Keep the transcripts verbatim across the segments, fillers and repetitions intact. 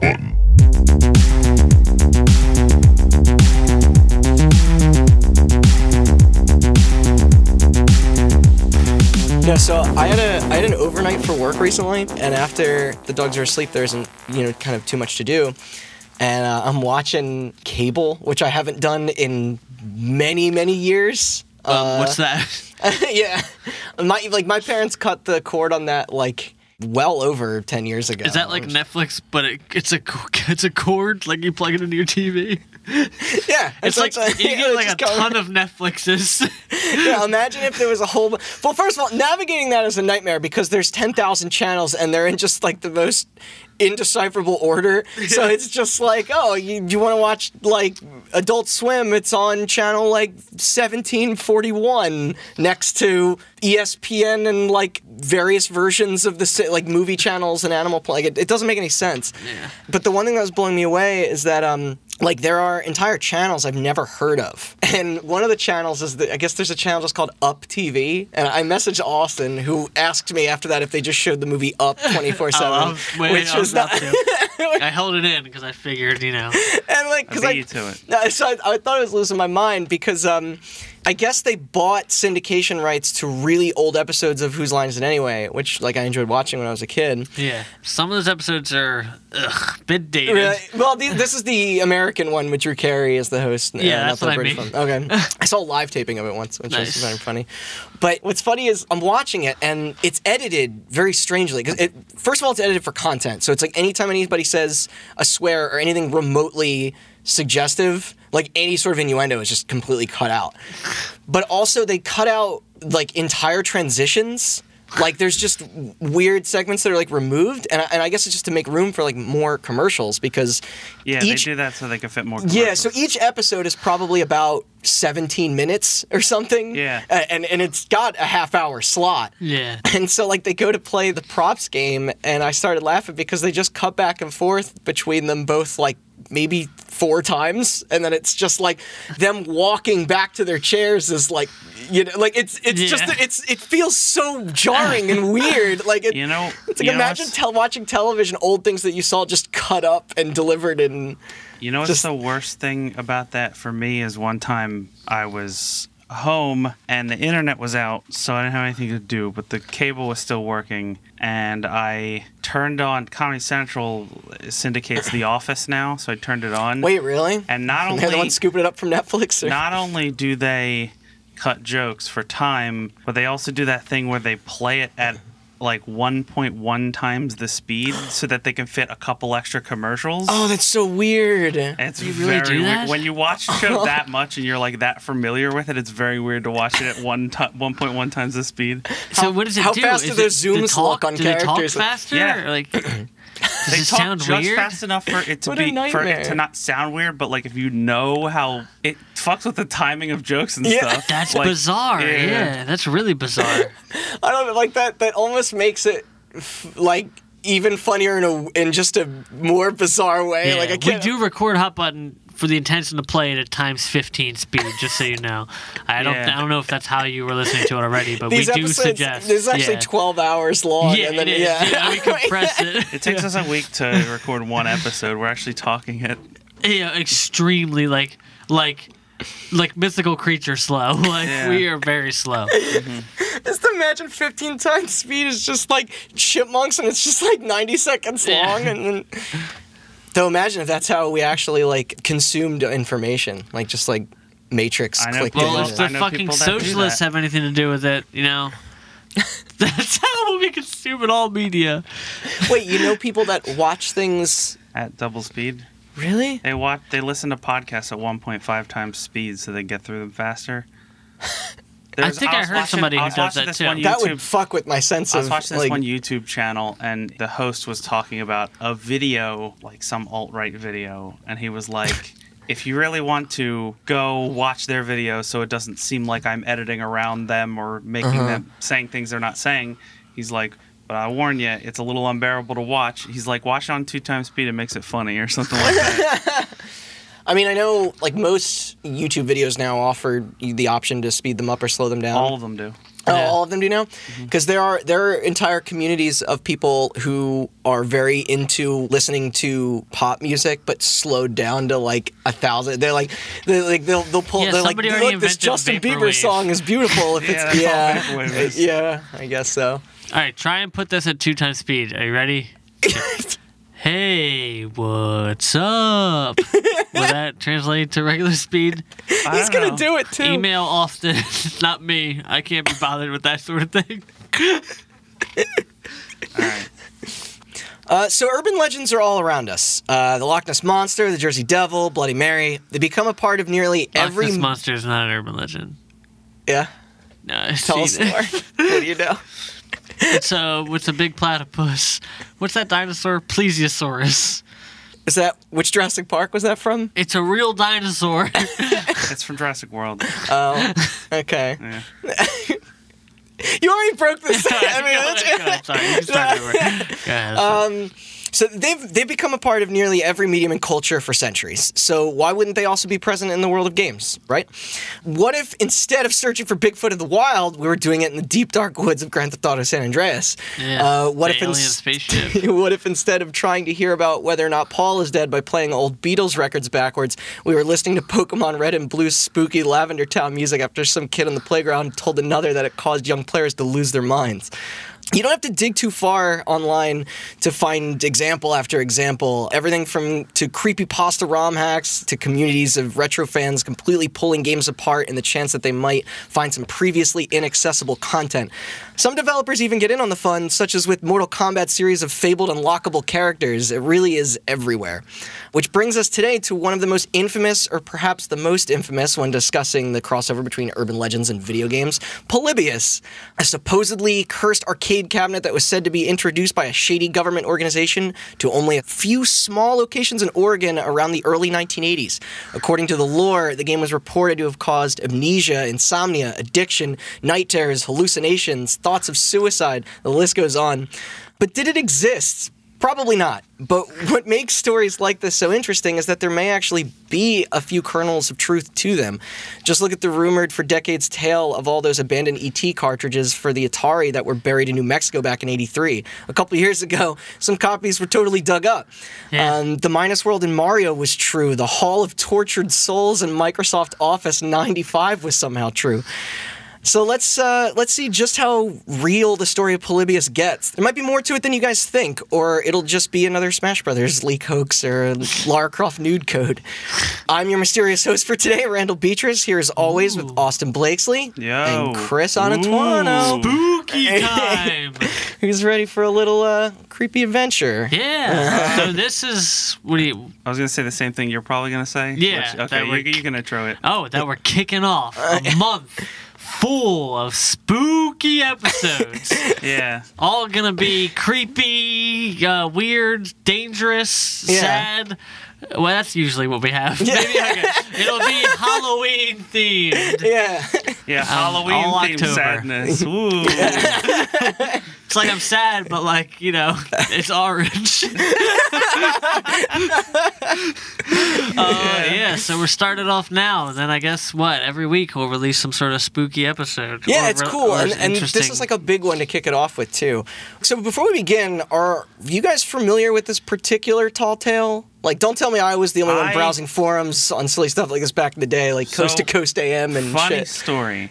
Hot Button. Yeah, so I had a I had an overnight for work recently, and after the dogs are asleep, there isn't you know kind of too much to do, and uh, I'm watching cable, which I haven't done in many many years. Um, uh, what's that? Yeah, my like my parents cut the cord on that like well over ten years ago. Is that like which... Netflix, but it, it's a it's a cord like you plug it into your T V? Yeah, it's like a, you get like a ton of Netflixes. Yeah, imagine if there was a whole. Well, first of all, navigating that is a nightmare because there's ten thousand channels and they're in just like the most indecipherable order. So it's just like, oh, you, you want to watch like Adult Swim? It's on channel like seventeen forty one next to E S P N and like various versions of the like movie channels and Animal Planet. Like, it, it doesn't make any sense. Yeah. But the one thing that was blowing me away is that um. Like, there are entire channels I've never heard of. And one of the channels is, the, I guess there's a channel just called Up T V. And I messaged Austin, who asked me after that if they just showed the movie Up twenty-four seven. I wait, which I was not... I held it in because I figured, you know, and like, cause I beat you to it. No, so I, I thought I was losing my mind because um, I guess they bought syndication rights to really old episodes of Whose Line Is It Anyway, which like I enjoyed watching when I was a kid. Yeah. Some of those episodes are ugh, a bit dated. Really? Well, the, this is the American one with Drew Carey as the host. Yeah, uh, that's not the what British I mean. One. Okay. I saw a live taping of it once, which nice. Was kind of funny. But what's funny is I'm watching it, and it's edited very strangely. Cause it, first of all, it's edited for content. So it's like anytime anybody says a swear or anything remotely suggestive, like any sort of innuendo is just completely cut out. But also they cut out like entire transitions. Like there's just weird segments that are like removed, and I, and I guess it's just to make room for like more commercials because yeah, each, they do that so they can fit more commercials. Yeah, so each episode is probably about seventeen minutes or something. Yeah, and and it's got a half hour slot. Yeah, and so like they go to play the props game, and I started laughing because they just cut back and forth between them both like maybe four times, and then it's just like them walking back to their chairs is like, you know, like it's it's yeah. just it's it feels so jarring and weird. Like it, you know, it's like you imagine know tel- watching television, old things that you saw just cut up and delivered in. You know, what's just... the worst thing about that for me is one time I was home and the internet was out, so I didn't have anything to do, but the cable was still working, and I turned on Comedy Central syndicates The Office now, so I turned it on. Wait, really? And not only they're the ones scooping it up from Netflix. Or... Not only do they cut jokes for time, but they also do that thing where they play it at like one point one times the speed so that they can fit a couple extra commercials. Oh, that's so weird. It's you really very do that? Weird. When you watch a show that much and you're like that familiar with it, it's very weird to watch it at one t- one point one times the speed. So how, what does it how do? How fast is do those zooms talk, lock on do characters? They talk faster? Yeah. Or like, does they it talk sound just weird? Fast enough for it to be for it to not sound weird, but like if you know how it fucks with the timing of jokes and yeah. stuff. That's like, bizarre. Yeah. yeah, that's really bizarre. I don't know, like that. That almost makes it f- like even funnier in a in just a more bizarre way. Yeah. Like I can't. We do record Hot Button for the intention to play it at times fifteen speed, just so you know. I don't yeah. I don't know if that's how you were listening to it already, but These we do episodes, suggest. There's actually yeah. twelve hours long. Yeah, and then, it is. Yeah. yeah we compress it. It takes yeah. us a week to record one episode. We're actually talking it. Yeah, extremely like like like mythical creature slow. Like yeah. we are very slow. Mm-hmm. Just imagine fifteen times speed is just like chipmunks, and it's just like ninety seconds yeah. long, and then. So imagine if that's how we actually like consumed information, like just like Matrix. I know, clicked well, if the fucking socialists have anything to do with it, you know, that's how we consume it all media. Wait, you know people that watch things at double speed? Really? They watch, they listen to podcasts at one point five times speed, so they get through them faster. There's, I think I, I heard watching, somebody who does that too. YouTube, that would fuck with my sense of... I was watching this like, one YouTube channel, and the host was talking about a video, like some alt-right video, and he was like, if you really want to, go watch their video so it doesn't seem like I'm editing around them or making uh-huh. them saying things they're not saying. He's like, but I warn you, it's a little unbearable to watch. He's like, watch it on two times speed, it makes it funny, or something like that. I mean, I know, like, most YouTube videos now offer you the option to speed them up or slow them down. All of them do. Yeah. All of them do now, because mm-hmm. there are there are entire communities of people who are very into listening to pop music, but slowed down to like a thousand. They're like, they're like they'll they'll pull. Yeah, they're like, look, this Justin Bieber wave. song is beautiful. If yeah, it's that's yeah, all vaporwave is. yeah, I guess so. All right, try and put this at two times speed. Are you ready? Hey, what's up? Will that translate to regular speed? He's going to do it, too. Email Austin, not me. I can't be bothered with that sort of thing. All right. Uh, so urban legends are all around us. Uh, the Loch Ness Monster, the Jersey Devil, Bloody Mary. They become a part of nearly every... Loch Ness Monster is not an urban legend. Yeah? No, I've Tell us more. What do you know? It's a, it's a big platypus. What's that dinosaur? Plesiosaurus. Is that... Which Jurassic Park was that from? It's a real dinosaur. It's from Jurassic World. Oh, okay. Yeah. You already broke this. I mean, no, that's... No, I'm sorry. You just yeah, that's um... So they've they've become a part of nearly every medium and culture for centuries. So why wouldn't they also be present in the world of games, right? What if instead of searching for Bigfoot in the wild, we were doing it in the deep dark woods of Grand Theft Auto San Andreas? Yeah, uh, what if alien spaceship. What if instead of trying to hear about whether or not Paul is dead by playing old Beatles records backwards, we were listening to Pokemon Red and Blue's spooky Lavender Town music after some kid on the playground told another that it caused young players to lose their minds? You don't have to dig too far online to find example after example. Everything from to creepypasta ROM hacks to communities of retro fans completely pulling games apart in the chance that they might find some previously inaccessible content. Some developers even get in on the fun, such as with Mortal Kombat series of fabled unlockable characters. It really is everywhere. Which brings us today to one of the most infamous, or perhaps the most infamous when discussing the crossover between urban legends and video games, Polybius, a supposedly cursed arcade cabinet that was said to be introduced by a shady government organization to only a few small locations in Oregon around the early nineteen eighties. According to the lore, the game was reported to have caused amnesia, insomnia, addiction, night terrors, hallucinations, thoughts of suicide, the list goes on. But did it exist? Probably not. But what makes stories like this so interesting is that there may actually be a few kernels of truth to them. Just look at the rumored for decades tale of all those abandoned E T cartridges for the Atari that were buried in New Mexico back in eighty-three. A couple years ago, some copies were totally dug up. Yeah. Um, the Minus World in Mario was true. The Hall of Tortured Souls in Microsoft Office ninety-five was somehow true. So let's uh, let's see just how real the story of Polybius gets. There might be more to it than you guys think, or it'll just be another Smash Brothers leak hoax or Lara Croft nude code. I'm your mysterious host for today, Randall Beatrice, here as always Ooh. with Austin Blakesley Yo. and Chris Anatoano. Spooky time! Who's ready for a little uh, creepy adventure? Yeah. So this is... What do you... I was going to say the same thing you're probably going to say. Yeah. Which, okay, you're, you're going to throw it. Oh, that we're kicking off a month. Full of spooky episodes. Yeah. All gonna be creepy, uh, weird, dangerous, yeah. sad. Well, that's usually what we have. Yeah. Maybe, okay. It'll be Halloween themed. Yeah. Yeah, um, Halloween themed sadness. Ooh. Yeah. It's like I'm sad, but like, you know, it's orange. Oh, uh, yeah. yeah, so we're started off now. Then I guess what? Every week we'll release some sort of spooky episode. Yeah, or, it's cool. And, and this is like a big one to kick it off with, too. So before we begin, are you guys familiar with this particular tall tale? Like, don't tell me I was the only I, one browsing forums on silly stuff like this back in the day, like so Coast to Coast A M and funny shit. Funny story.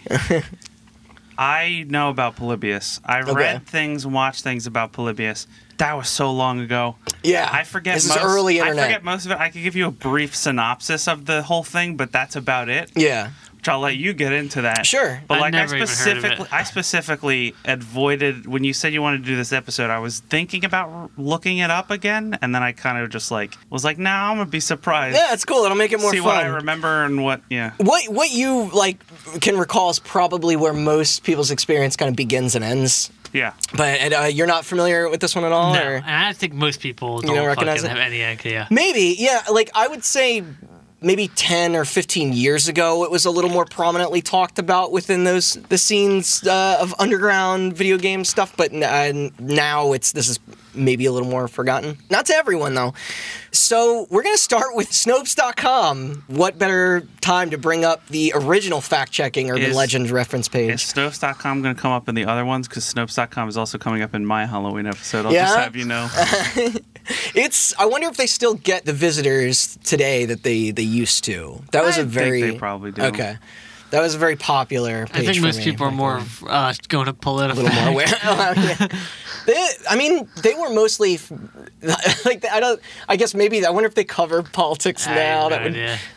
I know about Polybius. I okay. read things and watched things about Polybius. That was so long ago. Yeah. I forget this most, is early internet. I forget most of it. I could give you a brief synopsis of the whole thing, but that's about it. Yeah. Which I'll let you get into that. Sure. But like I, never I specifically even heard of it. I specifically avoided when you said you wanted to do this episode, I was thinking about looking it up again, and then I kind of just like was like, "Nah, I'm going to be surprised." Yeah, it's cool. It'll make it more See fun. See what I remember and what yeah. What what you like can recall is probably where most people's experience kind of begins and ends. Yeah. But uh, you're not familiar with this one at all? No, or? And I think most people don't, you don't recognize it? Have any idea. Maybe, yeah. Like, I would say maybe ten or fifteen years ago, it was a little more prominently talked about within those the scenes uh, of underground video game stuff, but n- now it's this is maybe a little more forgotten. Not to everyone, though. So we're going to start with Snopes dot com. What better time to bring up the original fact-checking Urban is, Legend reference page? Is Snopes dot com going to come up in the other ones? Because Snopes dot com is also coming up in my Halloween episode. I'll yeah. just have you know. It's. I wonder if they still get the visitors today that they, they used to. That was I a very... think they probably do. Okay. That was a very popular page. I think most people are more uh, going to political. A little more aware. Oh, yeah. they, I mean, they were mostly like I don't. I guess maybe I wonder if they cover politics I now. That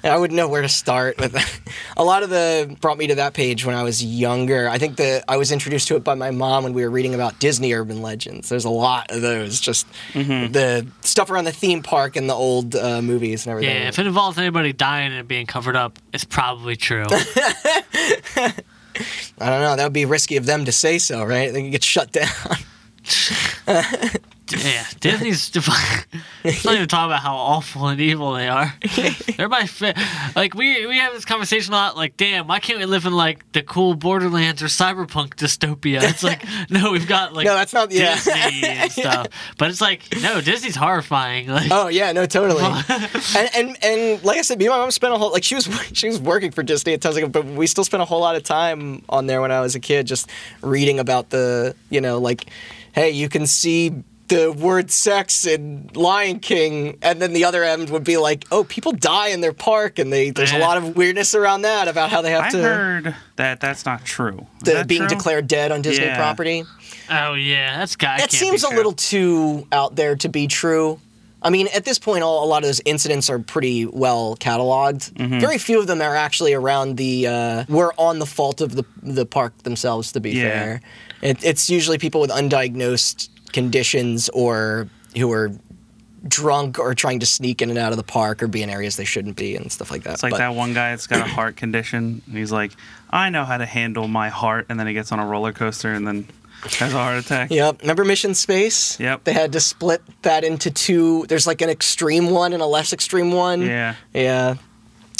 would, I would know where to start with that. A lot of the brought me to that page when I was younger. I think that I was introduced to it by my mom when we were reading about Disney urban legends. There's a lot of those, just mm-hmm. the stuff around the theme park and the old uh, movies and everything. Yeah, if it involves anybody dying and being covered up, it's probably true. I don't know. That would be risky of them to say so, right? They could get shut down. Yeah, Disney's. Let's not even talk about how awful and evil they are. They're my fa- like we we have this conversation a lot. Like, damn, why can't we live in like the cool Borderlands or cyberpunk dystopia? It's like no, we've got like no, that's not yeah. Disney and stuff. But it's like no, Disney's horrifying. Like, oh yeah, no, totally. and, and and like I said, me and my mom spent a whole like she was she was working for Disney at times, like, but we still spent a whole lot of time on there when I was a kid, just reading about the you know like, hey, you can see the word sex in Lion King, and then the other end would be like, oh, people die in their park, and they there's yeah. a lot of weirdness around that about how they have I to... I heard that that's not true. The, being true? declared dead on Disney yeah. property. Oh, yeah, that's got That seems a true. little too out there to be true. I mean, at this point, all, a lot of those incidents are pretty well cataloged. Mm-hmm. Very few of them are actually around the... Uh, were on the fault of the, the park themselves, to be yeah. fair. It, it's usually people with undiagnosed conditions or who are drunk or trying to sneak in and out of the park or be in areas they shouldn't be and stuff like that. It's like but, that one guy that's got a heart condition, and he's like, I know how to handle my heart, and then he gets on a roller coaster and then... has a heart attack. Yep. Remember Mission Space? Yep. They had to split that into two. There's like an extreme one and a less extreme one. Yeah. Yeah.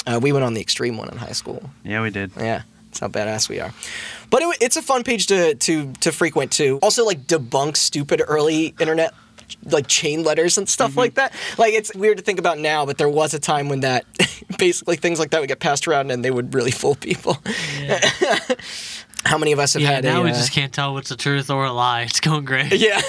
Uh, we went on the extreme one in high school. Yeah, we did. Yeah. That's how badass we are. But it, it's a fun page to, to, to frequent, too. Also, like, debunk stupid early internet, like, chain letters and stuff mm-hmm. like that. Like, it's weird to think about now, but there was a time when that, basically, things like that would get passed around and they would really fool people. Yeah. How many of us have yeah, had? Yeah, now a, we just can't tell what's the truth or a lie. It's going great. Yeah,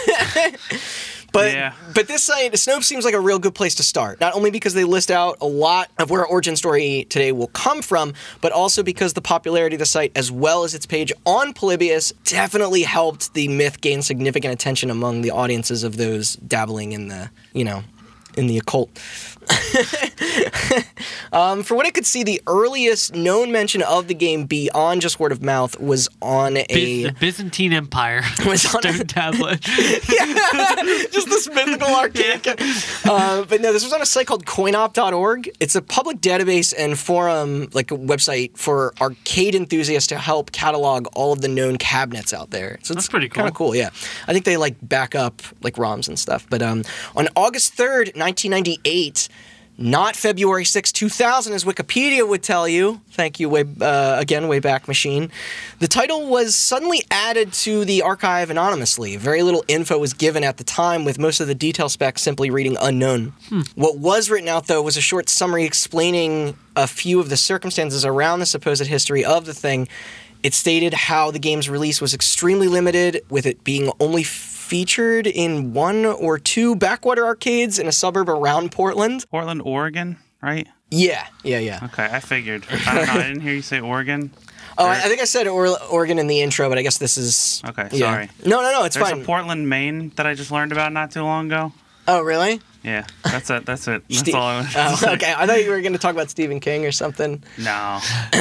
but yeah. but this site, Snopes seems like a real good place to start. Not only because they list out a lot of where our origin story today will come from, but also because the popularity of the site, as well as its page on Polybius, definitely helped the myth gain significant attention among the audiences of those dabbling in the, you know. in the occult. um, for what I could see, the earliest known mention of the game beyond just word of mouth was on a... Biz- the Byzantine Empire. Was on a... tablet. Yeah, just this mythical archaic. Yeah. Uh, but no, this was on a site called coin op dot org. It's a public database and forum, like a website for arcade enthusiasts to help catalog all of the known cabinets out there. So That's it's pretty cool. Kind of cool, yeah. I think they like back up like ROMs and stuff. But um, on August third, nineteen ninety-eight, not February sixth, two thousand, as Wikipedia would tell you. Thank you, way, uh, again, Wayback Machine. The title was suddenly added to the archive anonymously. Very little info was given at the time, with most of the detail specs simply reading unknown. Hmm. What was written out, though, was a short summary explaining a few of the circumstances around the supposed history of the thing. It stated how the game's release was extremely limited, with it being only featured in one or two backwater arcades in a suburb around Portland. Portland, Oregon, right? Yeah, yeah, yeah. Okay, I figured. I don't know, I didn't hear you say Oregon. Oh, I think I said Oregon in the intro, but I guess this is... Okay, yeah. sorry. No, no, no, it's There's fine. There's a Portland, Maine that I just learned about not too long ago. Oh, really? Yeah, that's it. That's it. That's Steve. all I was oh, like. Okay, I thought you were going to talk about Stephen King or something. No.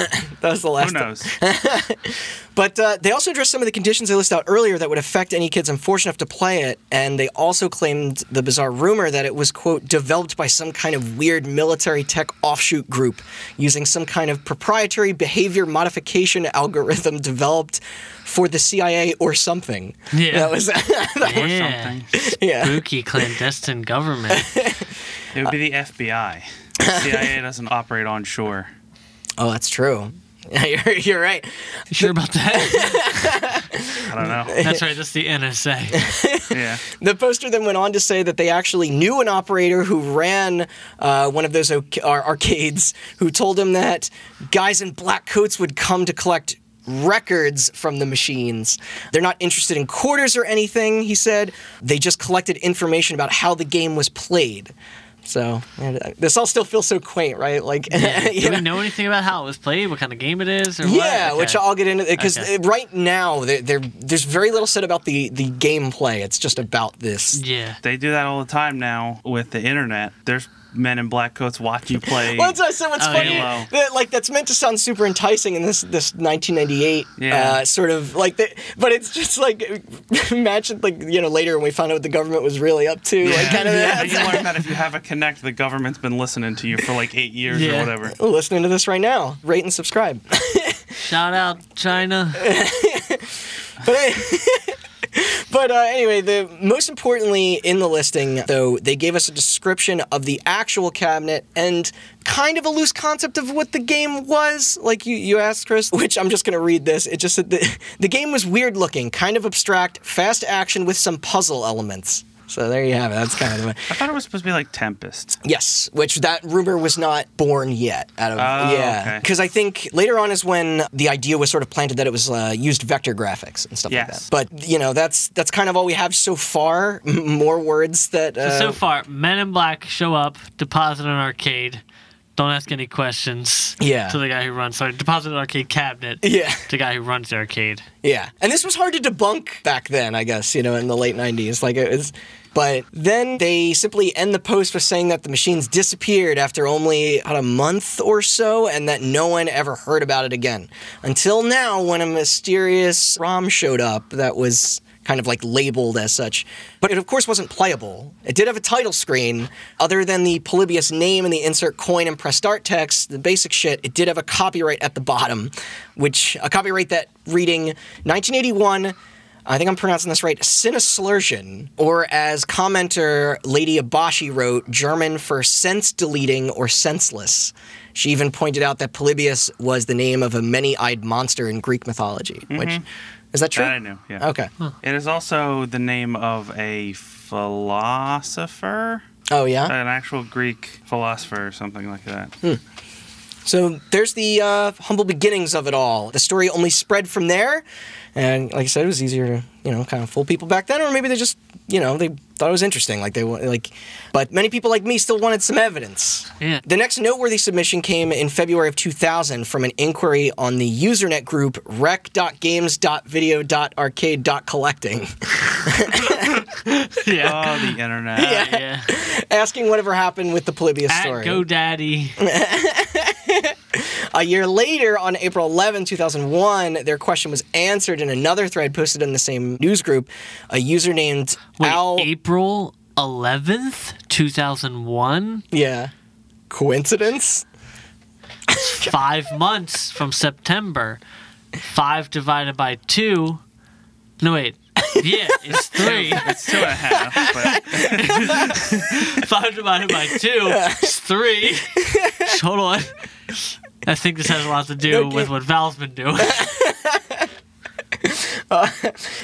That was the last Who knows? But uh, they also addressed some of the conditions they listed out earlier that would affect any kids unfortunate enough to play it, and they also claimed the bizarre rumor that it was, quote, developed by some kind of weird military tech offshoot group using some kind of proprietary behavior modification algorithm developed for the C I A or something. Yeah. That was... that yeah. Or something. Yeah. Spooky clandestine government. It would be the F B I. The C I A doesn't operate on shore. Oh, that's true. you're, you're right. You sure about that? I don't know. That's right. That's the N S A. Yeah. The poster then went on to say that they actually knew an operator who ran uh, one of those o- ar- arcades who told him that guys in black coats would come to collect records from the machines. They're not interested in quarters or anything, he said. They just collected information about how the game was played. So, man, this all still feels so quaint, right? Like, yeah. Do know? we know anything about how it was played, what kind of game it is? Or yeah, what? Okay. Which I'll get into, because okay. right now they're, they're, there's very little said about the, the gameplay. It's just about this. Yeah, they do that all the time now with the internet. There's men in black coats watch you play. Well, that's so it's oh, funny. Yeah. That, like, that's meant to sound super enticing in this this nineteen ninety-eight yeah. uh, sort of like, the, but it's just like imagine like you know later when we found out what the government was really up to. Yeah, like, kind of yeah. you learn that if you have a Kinect, the government's been listening to you for like eight years yeah. or whatever. Listening to this right now, rate and subscribe. Shout out China. But. Hey, But uh, anyway, the most importantly in the listing, though, they gave us a description of the actual cabinet and kind of a loose concept of what the game was, like you, you asked, Chris, which I'm just going to read this. It just said the, the game was weird looking, kind of abstract, fast action with some puzzle elements. So there you have it. That's kind of the way. I thought it was supposed to be like Tempest. Yes, which that rumor was not born yet. Out of oh, yeah, because okay. I think later on is when the idea was sort of planted that it was uh, used vector graphics and stuff yes. like that. But you know, that's that's kind of all we have so far. M- more words that uh, so, so far, Men in Black show up, deposit an arcade. Don't ask any questions yeah. to the guy who runs. Sorry, deposit an arcade cabinet yeah. to the guy who runs the arcade. Yeah. And this was hard to debunk back then, I guess, you know, in the late nineties. Like, it was... But then they simply end the post with saying that the machines disappeared after only about a month or so and that no one ever heard about it again. Until now, when a mysterious ROM showed up that was... kind of like labeled as such. But it, of course, wasn't playable. It did have a title screen. Other than the Polybius name and the insert coin and press start text, the basic shit, it did have a copyright at the bottom, which a copyright that reading nineteen eighty-one, I think I'm pronouncing this right, Sinneslöschen, or as commenter Lady Abashi wrote, German for sense deleting or senseless. She even pointed out that Polybius was the name of a many-eyed monster in Greek mythology, mm-hmm. which... Is that true? That I know, yeah. Okay. Huh. It is also the name of a philosopher. Oh, yeah? An actual Greek philosopher or something like that. Hmm. So there's the uh, humble beginnings of it all. The story only spread from there. And like I said, it was easier to, you know, kind of fool people back then. Or maybe they just, you know, they thought it was interesting. Like they like, But many people like me still wanted some evidence. Yeah. The next noteworthy submission came in February of two thousand from an inquiry on the Usernet group rec dot games dot video dot arcade dot collecting. Yeah. Oh, the internet. Yeah. yeah. Asking whatever happened with the Polybius At story. At GoDaddy. A year later, on April eleventh, two thousand one, their question was answered in another thread posted in the same news group. A user named Wait, Al... April eleventh, two thousand one? Yeah. Coincidence? Five months from September. Five divided by two... No, wait. Yeah, it's three. It's two and a half. But. Five divided by two is three. Hold on. I think this has a lot to do okay. with what Val's been doing. Uh,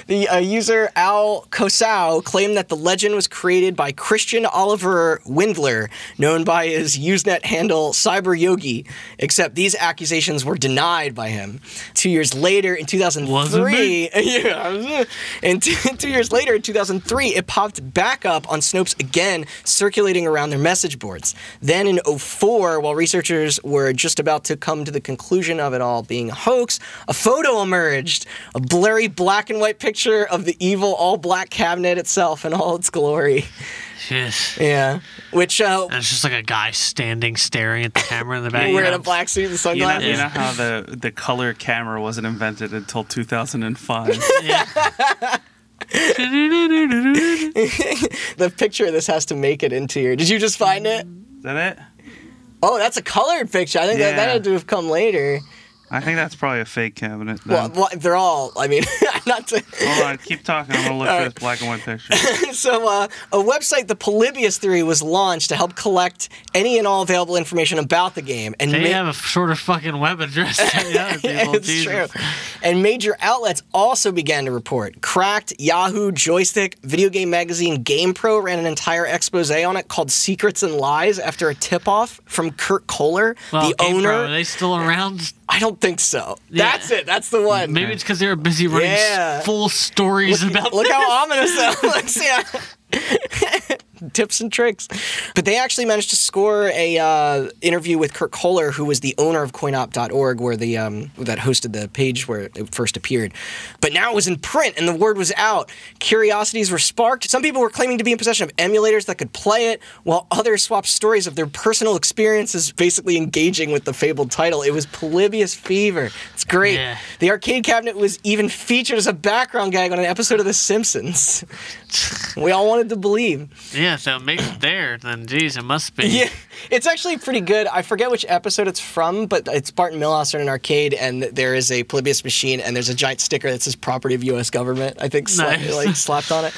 the uh, user Al Kosau claimed that the legend was created by Christian Oliver Windler, known by his Usenet handle Cyber Yogi, except these accusations were denied by him. Two years later, in two thousand three, yeah, and two, two years later, in two thousand three, it popped back up on Snopes again, circulating around their message boards. Then in oh four, while researchers were just about to come to the conclusion of it all being a hoax, a photo emerged, a blurry black and white picture of the evil all-black cabinet itself in all its glory. Yes. Yeah. Which, uh... And it's just like a guy standing, staring at the camera in the back. Wearing a black suit and sunglasses. You know, you know how the, the color camera wasn't invented until two thousand five? Yeah. The picture of this has to make it into your... Did you just find it? Is that it? Oh, that's a colored picture. I think yeah. that, that had to have come later. I think that's probably a fake cabinet. Well, well, they're all, I mean, not to... Hold on, keep talking. I'm going to look uh, for this black and white picture. So uh, a website, The Polybius Theory, was launched to help collect any and all available information about the game. And they ma- have a shorter fucking web address than the other people. It's Jesus. True. And major outlets also began to report. Cracked, Yahoo, Joystick, Video Game Magazine, GamePro ran an entire expose on it called Secrets and Lies after a tip-off from Kurt Koller, well, the GamePro, owner. Are they still around? I don't think so. Yeah. That's it. That's the one. Maybe it's because they were busy writing yeah. full stories look, about Look this. How ominous that looks. Yeah. Tips and tricks. But they actually managed to score a uh, interview with Kurt Koller, who was the owner of coin op dot org, where the um, that hosted the page where it first appeared. But now it was in print, and the word was out. Curiosities were sparked. Some people were claiming to be in possession of emulators that could play it, while others swapped stories of their personal experiences, basically engaging with the fabled title. It was Polybius fever. It's great. Yeah. The arcade cabinet was even featured as a background gag on an episode of The Simpsons. We all wanted to believe. Yeah, so make it there, then geez, it must be. Yeah, it's actually pretty good. I forget which episode it's from, but it's Barton Millhouse in an arcade, and there is a Polybius machine, and there's a giant sticker that says property of U S government, I think, sla- nice. like slapped on it.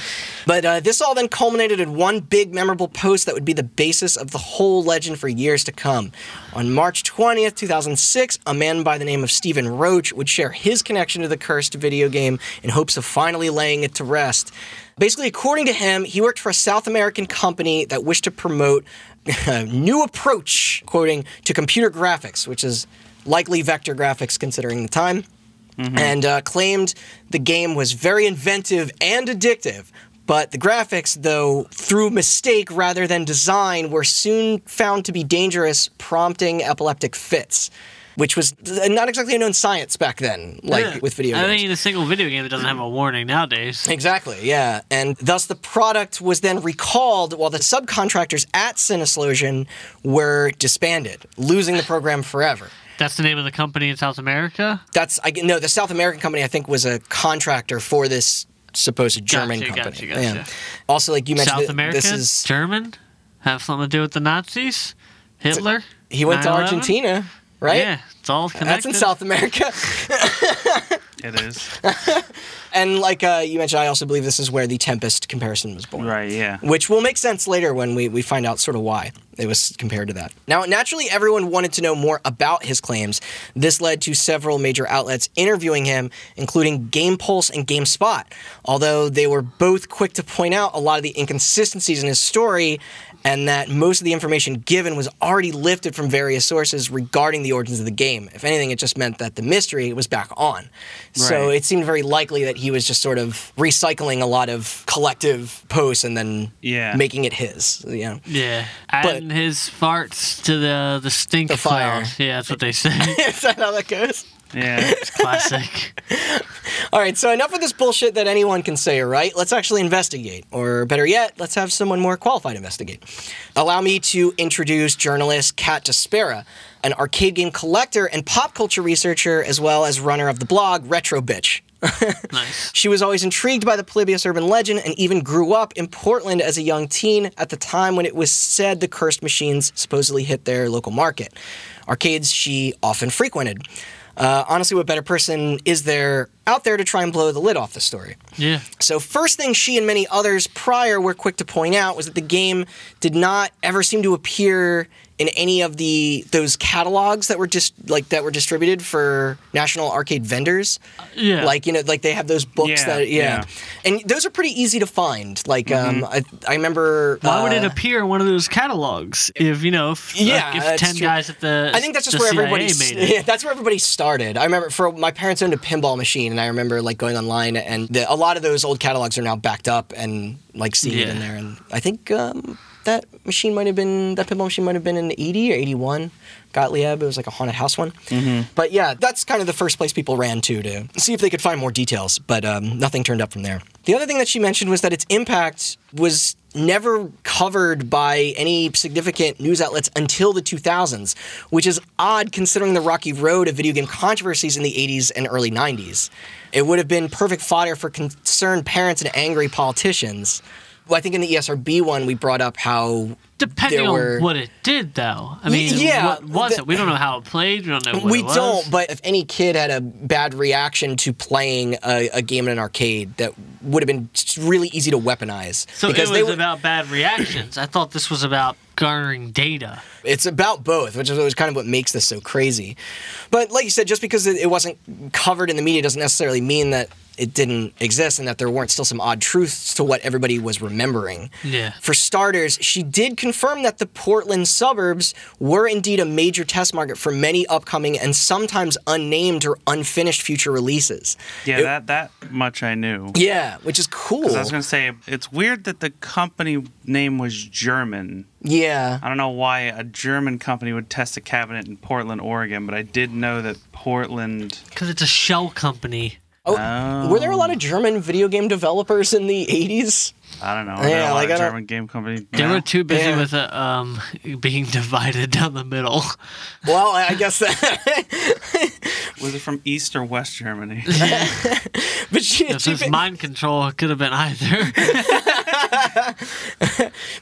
But uh, this all then culminated in one big memorable post that would be the basis of the whole legend for years to come. On March twentieth, two thousand six, a man by the name of Stephen Roach would share his connection to the cursed video game in hopes of finally laying it to rest. Basically, according to him, he worked for a South American company that wished to promote a new approach, quoting, to computer graphics, which is likely vector graphics considering the time, mm-hmm. and uh, claimed the game was very inventive and addictive. But the graphics, though, through mistake rather than design, were soon found to be dangerous, prompting epileptic fits. Which was not exactly a known science back then, like yeah. with video games. I don't need a single video game that doesn't have a warning nowadays. Exactly, yeah. And thus the product was then recalled while the subcontractors at Sinneslöschen were disbanded, losing the program forever. That's the name of the company in South America? That's I, No, the South American company, I think, was a contractor for this supposed German gotcha, company. Gotcha, gotcha. Yeah. Also, like you mentioned, South America, this is... German? Have something to do with the Nazis? Hitler? So he went nine eleven? To Argentina. Right? Yeah, it's all connected. That's in South America. It is. And like uh, you mentioned, I also believe this is where the Tempest comparison was born. Right, yeah. Which will make sense later when we, we find out sort of why it was compared to that. Now, naturally, everyone wanted to know more about his claims. This led to several major outlets interviewing him, including Game Pulse and GameSpot, although they were both quick to point out a lot of the inconsistencies in his story and that most of the information given was already lifted from various sources regarding the origins of the game. If anything, it just meant that the mystery was back on. Right. So it seemed very likely that he was just sort of recycling a lot of collective posts and then yeah. making it his. You know? Yeah. Adding but, his farts to the, the stink the fire. Cloud. Yeah, that's what they say. Is that how that goes? Yeah, it's classic. All right, so enough of this bullshit that anyone can say, right? Let's actually investigate. Or better yet, let's have someone more qualified investigate. Allow me to introduce journalist Kat Despira, an arcade game collector and pop culture researcher, as well as runner of the blog Retro Bitch. Nice. She was always intrigued by the Polybius urban legend and even grew up in Portland as a young teen at the time when it was said the cursed machines supposedly hit their local market. Arcades she often frequented. Uh, honestly, what better person is there out there to try and blow the lid off the story? Yeah. So first thing she and many others prior were quick to point out was that the game did not ever seem to appear in any of the those catalogs that were just dis- like that were distributed for national arcade vendors. Uh, yeah. Like you know, like they have those books yeah, that yeah. yeah, and those are pretty easy to find. Like mm-hmm. um, I, I remember. Why uh, would it appear in one of those catalogs if you know? If, yeah, like, if ten true. Guys at the I think that's just where C I A everybody made it. Yeah, that's where everybody started. I remember for my parents owned a pinball machine, and I remember like going online, and the, a lot of those old catalogs are now backed up and like seeing yeah. it in there, and I think. Um, That machine might have been, that pinball machine might have been in eighty or eighty-one. Gottlieb, it was like a haunted house one. Mm-hmm. But yeah, that's kind of the first place people ran to to see if they could find more details, but um, nothing turned up from there. The other thing that she mentioned was that its impact was never covered by any significant news outlets until the two thousands, which is odd considering the rocky road of video game controversies in the eighties and early nineties. It would have been perfect fodder for concerned parents and angry politicians. Well, I think in the E S R B one, we brought up how Depending there were, on what it did, though. I mean, yeah, what was the, it? We don't know how it played. We don't know what we it was. We don't, but if any kid had a bad reaction to playing a, a game in an arcade, that would have been really easy to weaponize. So because it was they were, about bad reactions. I thought this was about garnering data. It's about both, which is kind of what makes this so crazy. But like you said, just because it wasn't covered in the media doesn't necessarily mean that it didn't exist and that there weren't still some odd truths to what everybody was remembering. Yeah. For starters, she did confirm that the Portland suburbs were indeed a major test market for many upcoming and sometimes unnamed or unfinished future releases. Yeah, it, that that much I knew. Yeah, which is cool. 'Cause I was going to say, it's weird that the company name was German. Yeah. I don't know why a German company would test a cabinet in Portland, Oregon, but I did know that Portland... Because it's a shell company. Oh, oh. Were there a lot of German video game developers in the eighties? I don't know. Were yeah, a lot like of German game company. They no. were too busy yeah. with a, um, being divided down the middle. Well, I guess that... Was it from East or West Germany? But she, if she, it was mind control, it could have been either.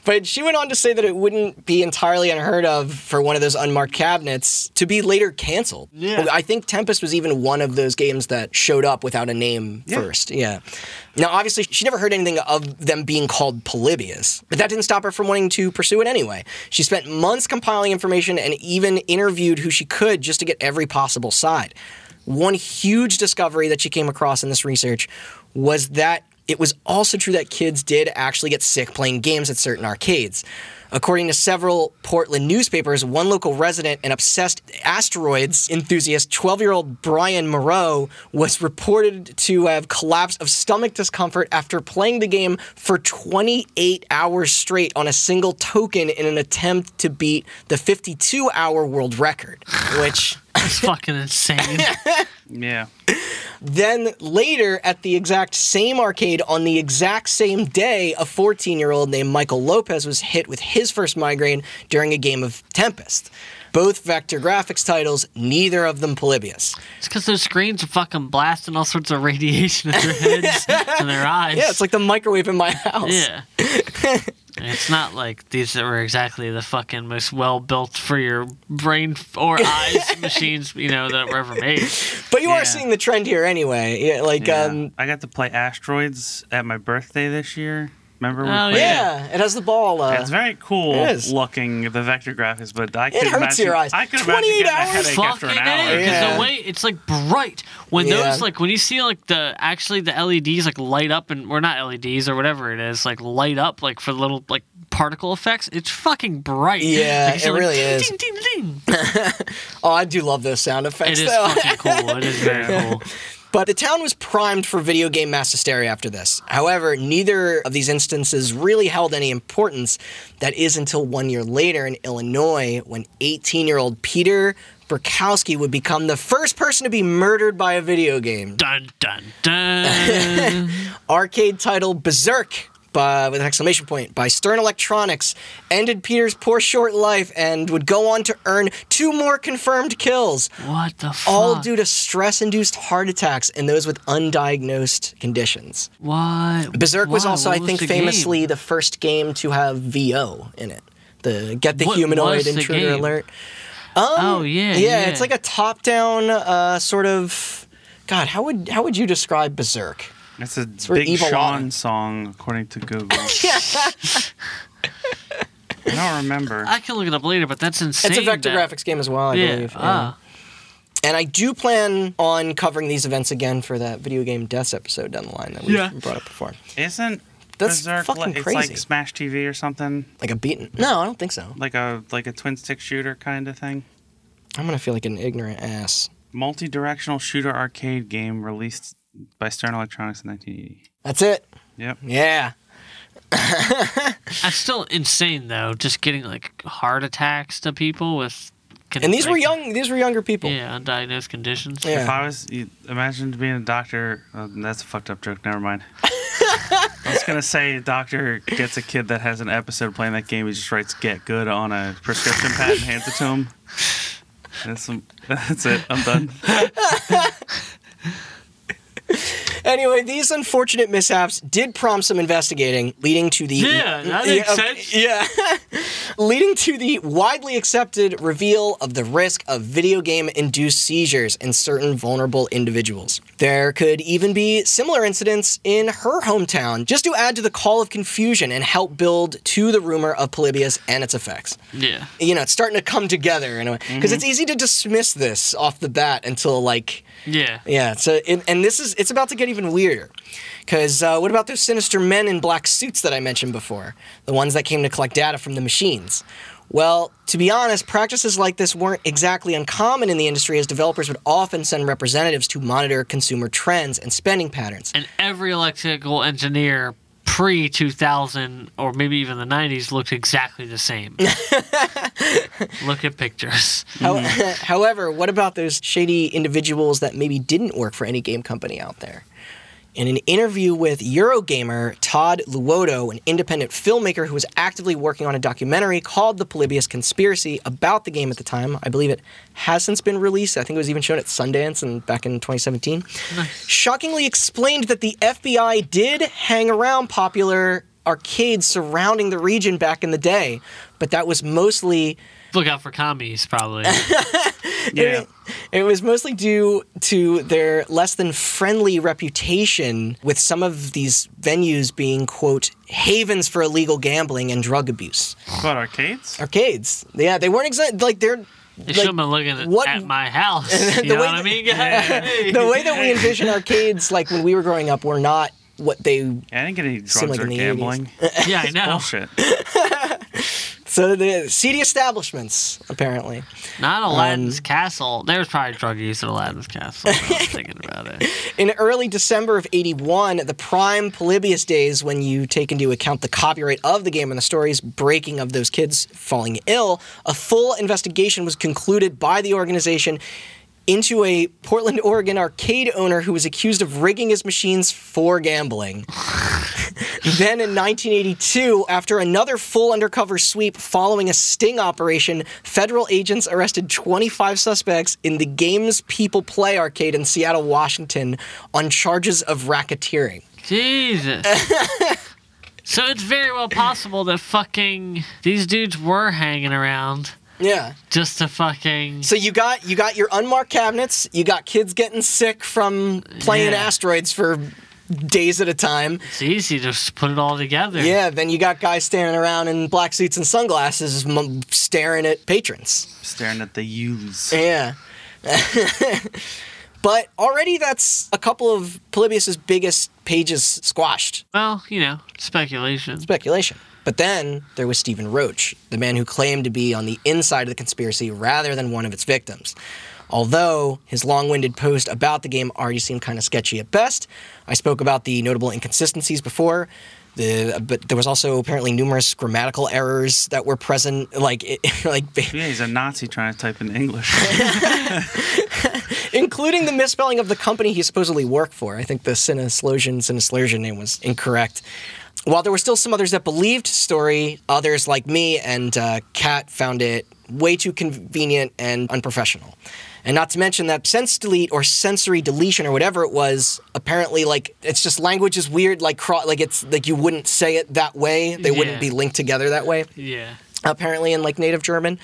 But she went on to say that it wouldn't be entirely unheard of for one of those unmarked cabinets to be later canceled. Yeah. I think Tempest was even one of those games that showed up without a name yeah. first. Yeah. Now, obviously, she never heard anything of them being called Polybius, but that didn't stop her from wanting to pursue it anyway. She spent months compiling information and even interviewed who she could just to get every possible side. One huge discovery that she came across in this research was that it was also true that kids did actually get sick playing games at certain arcades. According to several Portland newspapers, one local resident and obsessed asteroids enthusiast, twelve-year-old Brian Moreau, was reported to have collapsed of stomach discomfort after playing the game for twenty-eight hours straight on a single token in an attempt to beat the fifty-two hour world record, which... That's fucking insane. Yeah. Then later, at the exact same arcade on the exact same day, a fourteen-year-old named Michael Lopez was hit with his first migraine during a game of Tempest. Both Vector Graphics titles, neither of them Polybius. It's because those screens are fucking blasting all sorts of radiation at their heads and their eyes. Yeah, it's like the microwave in my house. Yeah. It's not like these that were exactly the fucking most well-built for your brain or eyes machines, you know, that were ever made. But you yeah. are seeing the trend here anyway. Yeah, like yeah. Um, I got to play Asteroids at my birthday this year. Remember we oh, played yeah. it? Yeah, it has the ball. Uh, yeah, it's very cool looking, the vector graphics, but I could imagine... It hurts your eyes. I could imagine getting hours. a headache Fucking after an hour. Because yeah. the way it's, like, bright. When yeah. those, like, when you see, like, the, actually the L E Ds, like, light up, and or not L E Ds or whatever it is, like, light up, like, for little, like, particle effects, it's fucking bright. Yeah, like, it like, really ding, is. Ding, ding, ding. Oh, I do love those sound effects, It is though. fucking cool. It is very cool. But the town was primed for video game mass hysteria after this. However, neither of these instances really held any importance. That is until one year later in Illinois, when eighteen-year-old Peter Burkowski would become the first person to be murdered by a video game. Dun, dun, dun. Arcade title Berzerk, by, with an exclamation point, by Stern Electronics, ended Peter's poor short life and would go on to earn two more confirmed kills. What the fuck? All due to stress-induced heart attacks and those with undiagnosed conditions. What? Berzerk Why? was also, what I was think, the famously game? the first game to have V O in it. The Get the what Humanoid Intruder game? Alert. Um, oh, yeah, yeah. Yeah, it's like a top-down uh, sort of... God, how would how would you describe Berzerk? That's a it's Big Sean song, according to Google. I don't remember. I can look it up later, but that's insane. It's a vector that... graphics game as well, I yeah. believe. Ah. Yeah. And I do plan on covering these events again for that video game deaths episode down the line that we yeah. brought up before. Isn't that's Berzerk fucking like, crazy? It's like Smash T V or something. Like a beaten? No, I don't think so. Like a like a twin stick shooter kind of thing. I'm gonna feel like an ignorant ass. Multi-directional shooter arcade game released by Stern Electronics in nineteen eighty. That's it. Yep. Yeah. That's still insane, though. Just getting like heart attacks to people with. Con- and these like, were young. These were younger people. Yeah, undiagnosed conditions. Yeah. If I was, imagine being a doctor. Oh, that's a fucked up joke. Never mind. I was gonna say, a doctor gets a kid that has an episode playing that game. He just writes "get good" on a prescription pad and hands it to him. That's, that's it. I'm done. Anyway, these unfortunate mishaps did prompt some investigating, leading to the yeah, that makes uh, sense. yeah, leading to the widely accepted reveal of the risk of video game-induced seizures in certain vulnerable individuals. There could even be similar incidents in her hometown, just to add to the call of confusion and help build to the rumor of Polybius and its effects. Yeah, you know, it's starting to come together in a way because mm-hmm. it's easy to dismiss this off the bat until like yeah, yeah. So it, and this is it's about to get even weirder. Because uh, what about those sinister men in black suits that I mentioned before? The ones that came to collect data from the machines? Well, to be honest, practices like this weren't exactly uncommon in the industry, as developers would often send representatives to monitor consumer trends and spending patterns. And every electrical engineer pre two thousand, or maybe even the nineties, looked exactly the same. Look at pictures. How, however, what about those shady individuals that maybe didn't work for any game company out there? In an interview with Eurogamer, Todd Luoto, an independent filmmaker who was actively working on a documentary called The Polybius Conspiracy about the game at the time, I believe it has since been released, I think it was even shown at Sundance and back in twenty seventeen, nice. Shockingly explained that the F B I did hang around popular arcades surrounding the region back in the day, but that was mostly... Look out for commies, probably. yeah. It, it was mostly due to their less than friendly reputation, with some of these venues being, quote, havens for illegal gambling and drug abuse. What, arcades? Arcades. Yeah, they weren't exactly, like, they're... They should have been looking at, what, at my house, you know what I mean, guys? The way that we envision arcades, like, when we were growing up, were not what they... Yeah, I didn't get any drugs like or gambling. yeah, I know. Bullshit. So the seedy establishments, apparently. Not Aladdin's um, Castle. There was probably drug use at Aladdin's Castle. I was thinking about it. In early December of eighty-one, the prime Polybius days, when you take into account the copyright of the game and the stories breaking of those kids falling ill, a full investigation was concluded by the organization into a Portland, Oregon arcade owner who was accused of rigging his machines for gambling. Then in nineteen eighty-two, after another full undercover sweep following a sting operation, federal agents arrested twenty-five suspects in the Games People Play arcade in Seattle, Washington, on charges of racketeering. Jesus. So it's very well possible that fucking these dudes were hanging around. Yeah. Just to fucking... So you got you got your unmarked cabinets, you got kids getting sick from playing yeah. asteroids for days at a time. It's easy to just put it all together. Yeah, then you got guys staring around in black suits and sunglasses, m- staring at patrons. Staring at the youths. Yeah. But already that's a couple of Polybius's biggest pages squashed. Well, you know, speculation. Speculation. But then there was Stephen Roach, the man who claimed to be on the inside of the conspiracy rather than one of its victims. Although his long-winded post about the game already seemed kind of sketchy at best. I spoke about the notable inconsistencies before, the, but there was also apparently numerous grammatical errors that were present. Like, it, like yeah, he's a Nazi trying to type in English. Including the misspelling of the company he supposedly worked for. I think the Sinneslöschen, Sinneslöschen name was incorrect. While there were still some others that believed the story, others like me and uh, Kat found it way too convenient and unprofessional. And not to mention that sense delete or sensory deletion or whatever it was, apparently, like, it's just language is weird, like, cro- like it's like you wouldn't say it that way. They yeah. wouldn't be linked together that way. Yeah. Apparently in, like, native German.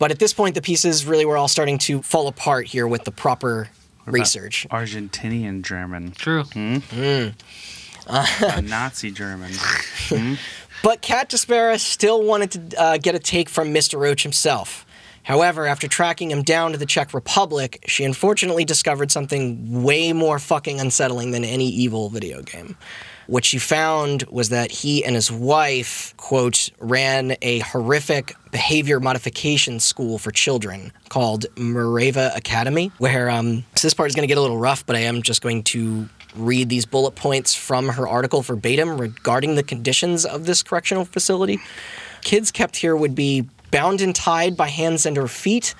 But at this point, the pieces really were all starting to fall apart here with the proper research. Argentinian German. True. Hmm? Mm. Uh, Nazi German. Hmm? But Kat Despira still wanted to uh, get a take from Mister Roach himself. However, after tracking him down to the Czech Republic, she unfortunately discovered something way more fucking unsettling than any evil video game. What she found was that he and his wife, quote, ran a horrific behavior modification school for children called Mareva Academy, where, um, so this part is going to get a little rough, but I am just going to read these bullet points from her article verbatim regarding the conditions of this correctional facility. Kids kept here would be bound and tied by hands and or feet,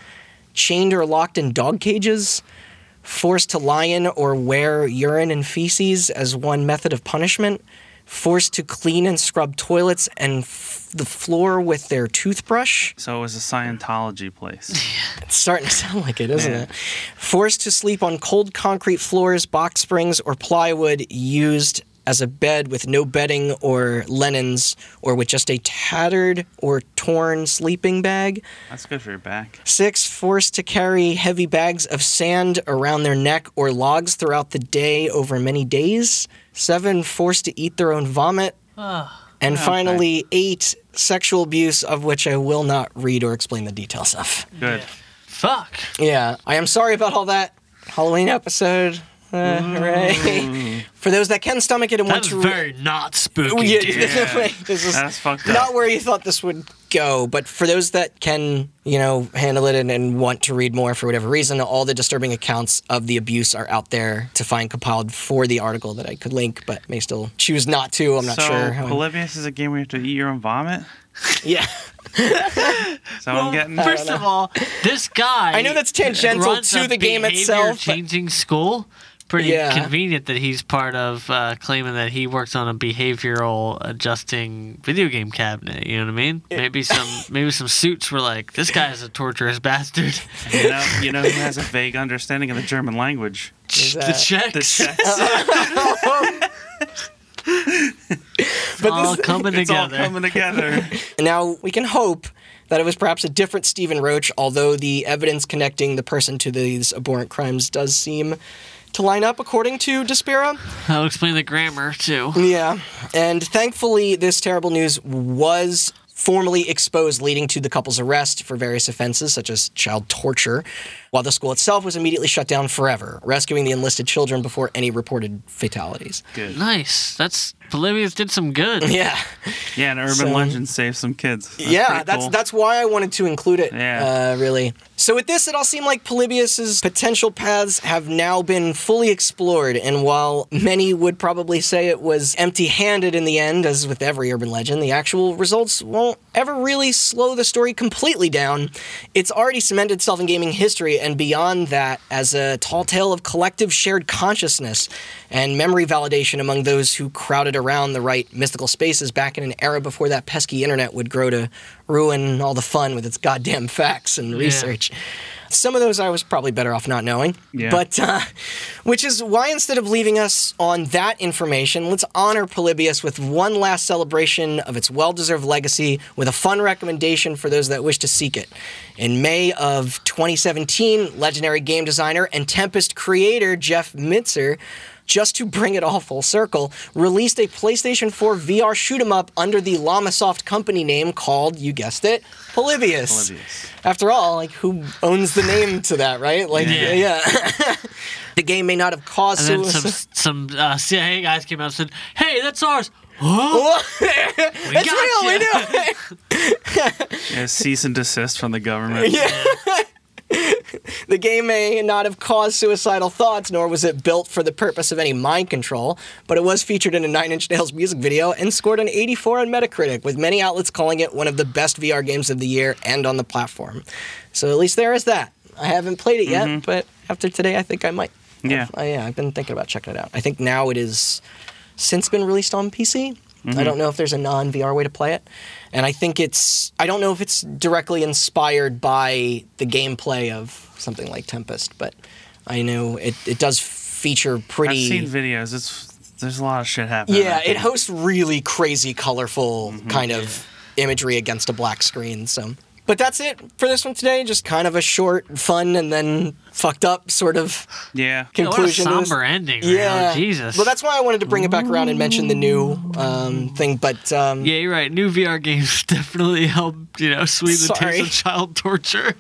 chained or locked in dog cages, forced to lie in or wear urine and feces as one method of punishment, forced to clean and scrub toilets and f- the floor with their toothbrush. So it was a Scientology place. It's starting to sound like it, isn't yeah. it? Forced to sleep on cold concrete floors, box springs, or plywood used as a bed with no bedding or linens, or with just a tattered or torn sleeping bag. That's good for your back. Six, forced to carry heavy bags of sand around their neck or logs throughout the day over many days. Seven, forced to eat their own vomit. Oh. And okay. finally, eight, sexual abuse, of which I will not read or explain the details of. Good. Yeah. Fuck. Yeah. I am sorry about all that. Halloween episode. Uh, hooray. For those that can stomach it and that want to... That's very re- not spooky. Yeah, yeah. This is That's fucked up. Not where you thought this would go, but for those that can, you know, handle it and, and want to read more for whatever reason, all the disturbing accounts of the abuse are out there to find compiled for the article that I could link, but may still choose not to. I'm not so, sure. So, Polybius is a game where you have to eat your own vomit? Yeah. So well, I'm getting first of all, this guy... I know that's tangential to the game itself. Changing but- school... Pretty yeah. convenient that he's part of uh, claiming that he works on a behavioral adjusting video game cabinet. You know what I mean? It, maybe some maybe some suits were like, this guy's a torturous bastard. You know, you know who has a vague understanding of the German language? Is that... The Czechs. The Czechs. It's but all this, coming it's together. All coming together. Now, we can hope that it was perhaps a different Stephen Roach, although the evidence connecting the person to these abhorrent crimes does seem... to line up, according to Despira. I'll explain the grammar, too. Yeah. And thankfully, this terrible news was formally exposed, leading to the couple's arrest for various offenses, such as child torture, while the school itself was immediately shut down forever, rescuing the enlisted children before any reported fatalities. Good. Nice. That's... Polybius did some good. Yeah. Yeah, and urban so, legend saved some kids. That's yeah, that's cool. That's why I wanted to include it, yeah. uh, really. So with this, it all seemed like Polybius's potential paths have now been fully explored, and while many would probably say it was empty-handed in the end, as with every urban legend, the actual results won't ever really slow the story completely down. It's already cemented itself in gaming history, and beyond that, as a tall tale of collective shared consciousness and memory validation among those who crowded around the right mystical spaces back in an era before that pesky internet would grow to ruin all the fun with its goddamn facts and research. Yeah. Some of those I was probably better off not knowing. Yeah. But, uh, which is why instead of leaving us on that information, let's honor Polybius with one last celebration of its well-deserved legacy with a fun recommendation for those that wish to seek it. In May of twenty seventeen, legendary game designer and Tempest creator Jeff Mitzer, just to bring it all full circle, released a PlayStation four V R shoot-em-up under the Llamasoft company name called, you guessed it, Polybius. Polybius. After all, like, who owns the name to that, right? Like, yeah. yeah. The game may not have caused... And then suicide. some, some uh, C I A guys came out and said, hey, that's ours. Whoa! It's real, you. We do it! Yeah, cease and desist from the government. Yeah. The game may not have caused suicidal thoughts, nor was it built for the purpose of any mind control, but it was featured in a Nine Inch Nails music video and scored an eighty-four on Metacritic, with many outlets calling it one of the best V R games of the year and on the platform. So at least there is that. I haven't played it yet, mm-hmm. but after today I think I might. Yeah. I've, yeah, I've been thinking about checking it out. I think now it is since been released on P C. Mm-hmm. I don't know if there's a non-V R way to play it. And I think it's... I don't know if it's directly inspired by the gameplay of something like Tempest, but I know it, it does feature pretty... I've seen videos. It's There's a lot of shit happening. Yeah, it hosts really crazy, colorful mm-hmm. kind of imagery against a black screen, so... But that's it for this one today. Just kind of a short, fun, and then fucked up sort of yeah. conclusion. Yeah, what a somber ending. Right yeah. Now. Jesus. Well, that's why I wanted to bring it back around and mention the new um, thing, but... Um, yeah, you're right. New V R games definitely help, you know, sweeten the sorry. taste of child torture.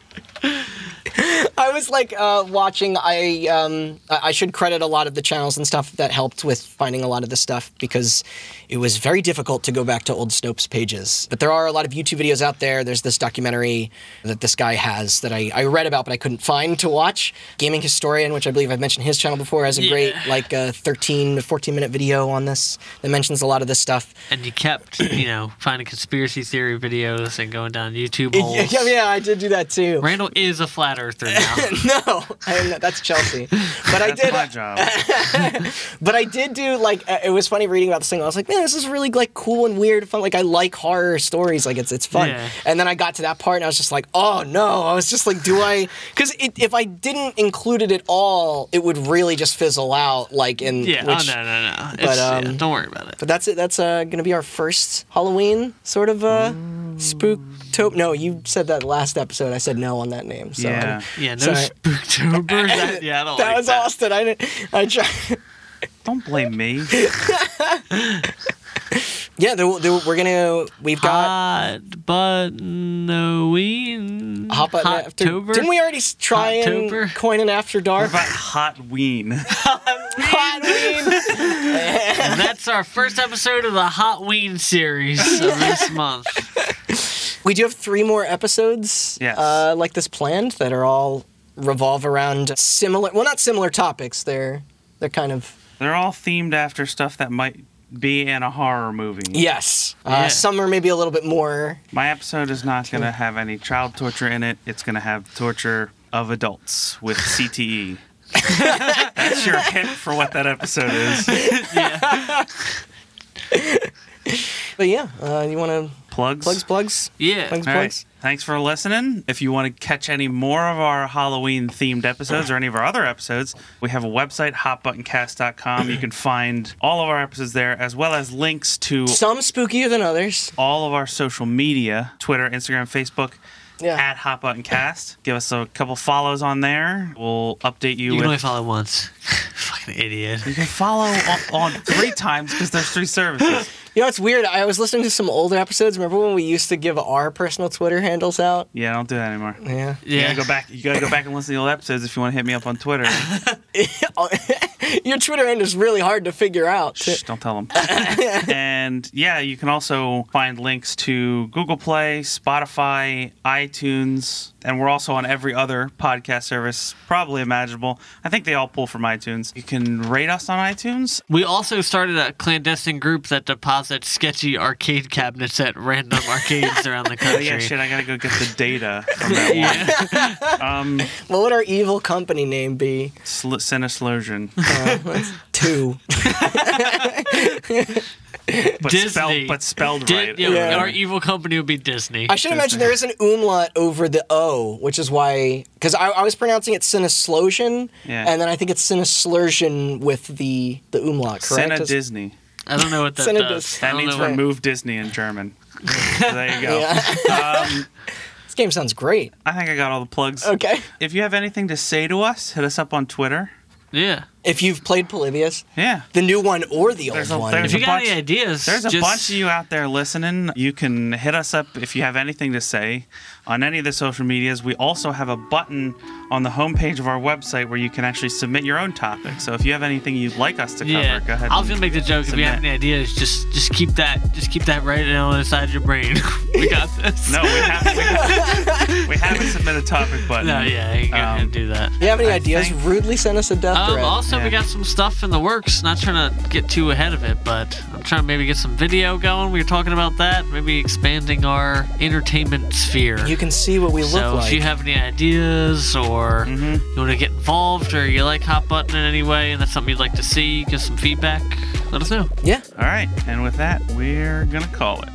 I was, like, uh, watching... I um, I should credit a lot of the channels and stuff that helped with finding a lot of this stuff, because it was very difficult to go back to old Snopes pages. But there are a lot of YouTube videos out there. There's this documentary that this guy has that I, I read about but I couldn't find to watch. Gaming Historian, which I believe I've mentioned his channel before, has a yeah. great, like, uh, thirteen to fourteen-minute video on this that mentions a lot of this stuff. And you kept, you know, finding conspiracy theory videos and going down YouTube holes. Yeah, yeah, I did do that, too. Randall is a flat earther. now. No, I didn't know. That's Chelsea. But I did. My job. But I did do like uh, it was funny reading about this thing. I was like, man, this is really like cool and weird, fun. Like I like horror stories. Like it's it's fun. Yeah. And then I got to that part and I was just like, oh no. I was just like, do I? Because if I didn't include it at all, it would really just fizzle out. Like in yeah. Which, oh no no no. But it's, um, yeah, don't worry about it. But that's it. That's uh, gonna be our first Halloween sort of uh, mm. spook. No, you said that last episode. I said no on that name. So yeah, I'm, yeah, no Spooktober. That, yeah, I don't that like was that. Austin. I didn't. I tried. Don't blame me. Yeah, they're, they're, we're gonna. We've got Hot Button Halloween. Hot Button After. Didn't we already try Hot-tober? And coin an After Dark? What about Hot Ween? Hot Ween. That's our first episode of the Hot Ween series of this month. We do have three more episodes yes. uh, like this planned that are all revolve around similar, well, not similar topics. They're they're kind of... They're all themed after stuff that might be in a horror movie. Yes. Yeah. Uh, some are maybe a little bit more... My episode is not going to have any child torture in it. It's going to have torture of adults with C T E. That's your hint for what that episode is. Yeah. But yeah, uh, you want to... Plugs? Plugs, plugs. Yeah. Plugs, All plugs. Right. Thanks for listening. If you want to catch any more of our Halloween-themed episodes or any of our other episodes, we have a website, hot button cast dot com. You can find all of our episodes there, as well as links to... Some spookier than others. All of our social media, Twitter, Instagram, Facebook, yeah. at Hot Button Cast. Give us a couple follows on there. We'll update you. You can with... only follow once. Fucking idiot. You can follow on, on three times because there's three services. You know, it's weird. I was listening to some older episodes. Remember when we used to give our personal Twitter handles out? Yeah, I don't do that anymore. Yeah. You yeah. gotta go back. You gotta go back and listen to the old episodes if you want to hit me up on Twitter. Your Twitter handle is really hard to figure out. Shh, don't tell them. And yeah, you can also find links to Google Play, Spotify, iTunes, and we're also on every other podcast service probably imaginable. I think they all pull from iTunes. You can rate us on iTunes. We also started a clandestine group that deposits sketchy arcade cabinets at random arcades around the country. Oh, yeah, shit, I gotta go get the data from that one. Yeah. Um, what would our evil company name be? Sl- Sinneslöschen. Uh, that's two. But Disney. Spelled, but spelled Di- right. Yeah, yeah. Our evil company would be Disney. I should Disney. Imagine there is an umlaut over the O, which is why... Because I, I was pronouncing it Sinneslöschen, yeah. and then I think it's Sinneslöschen with the, the umlaut, correct? Sinna Disney. I don't know what that Sinna does. Dis- that means remove what... Disney in German. There you go. Yeah. Um... This game sounds great. I think I got all the plugs. Okay. If you have anything to say to us, hit us up on Twitter. Yeah. If you've played Polybius, yeah, the new one or the there's old a, one. If you got bunch, any ideas, there's just... a bunch of you out there listening. You can hit us up if you have anything to say on any of the social medias. We also have a button on the homepage of our website where you can actually submit your own topic. So if you have anything you'd like us to cover, yeah. go ahead. I was gonna make the joke. Submit. If you have any ideas, just just keep that just keep that right on the side of your brain. We got this. No, we haven't. We, we haven't submitted a topic button. No, yeah, you can um, do that. If you have any I ideas, think... rudely send us a death um, threat. Also, yeah. we got some stuff in the works. Not trying to get too ahead of it, but I'm trying to maybe get some video going. We were talking about that, maybe expanding our entertainment sphere. You can see what we look so like. So if you have any ideas or mm-hmm. you want to get involved or you like Hot Button in any way and that's something you'd like to see, give some feedback, let us know. Yeah. All right. And with that, we're going to call it.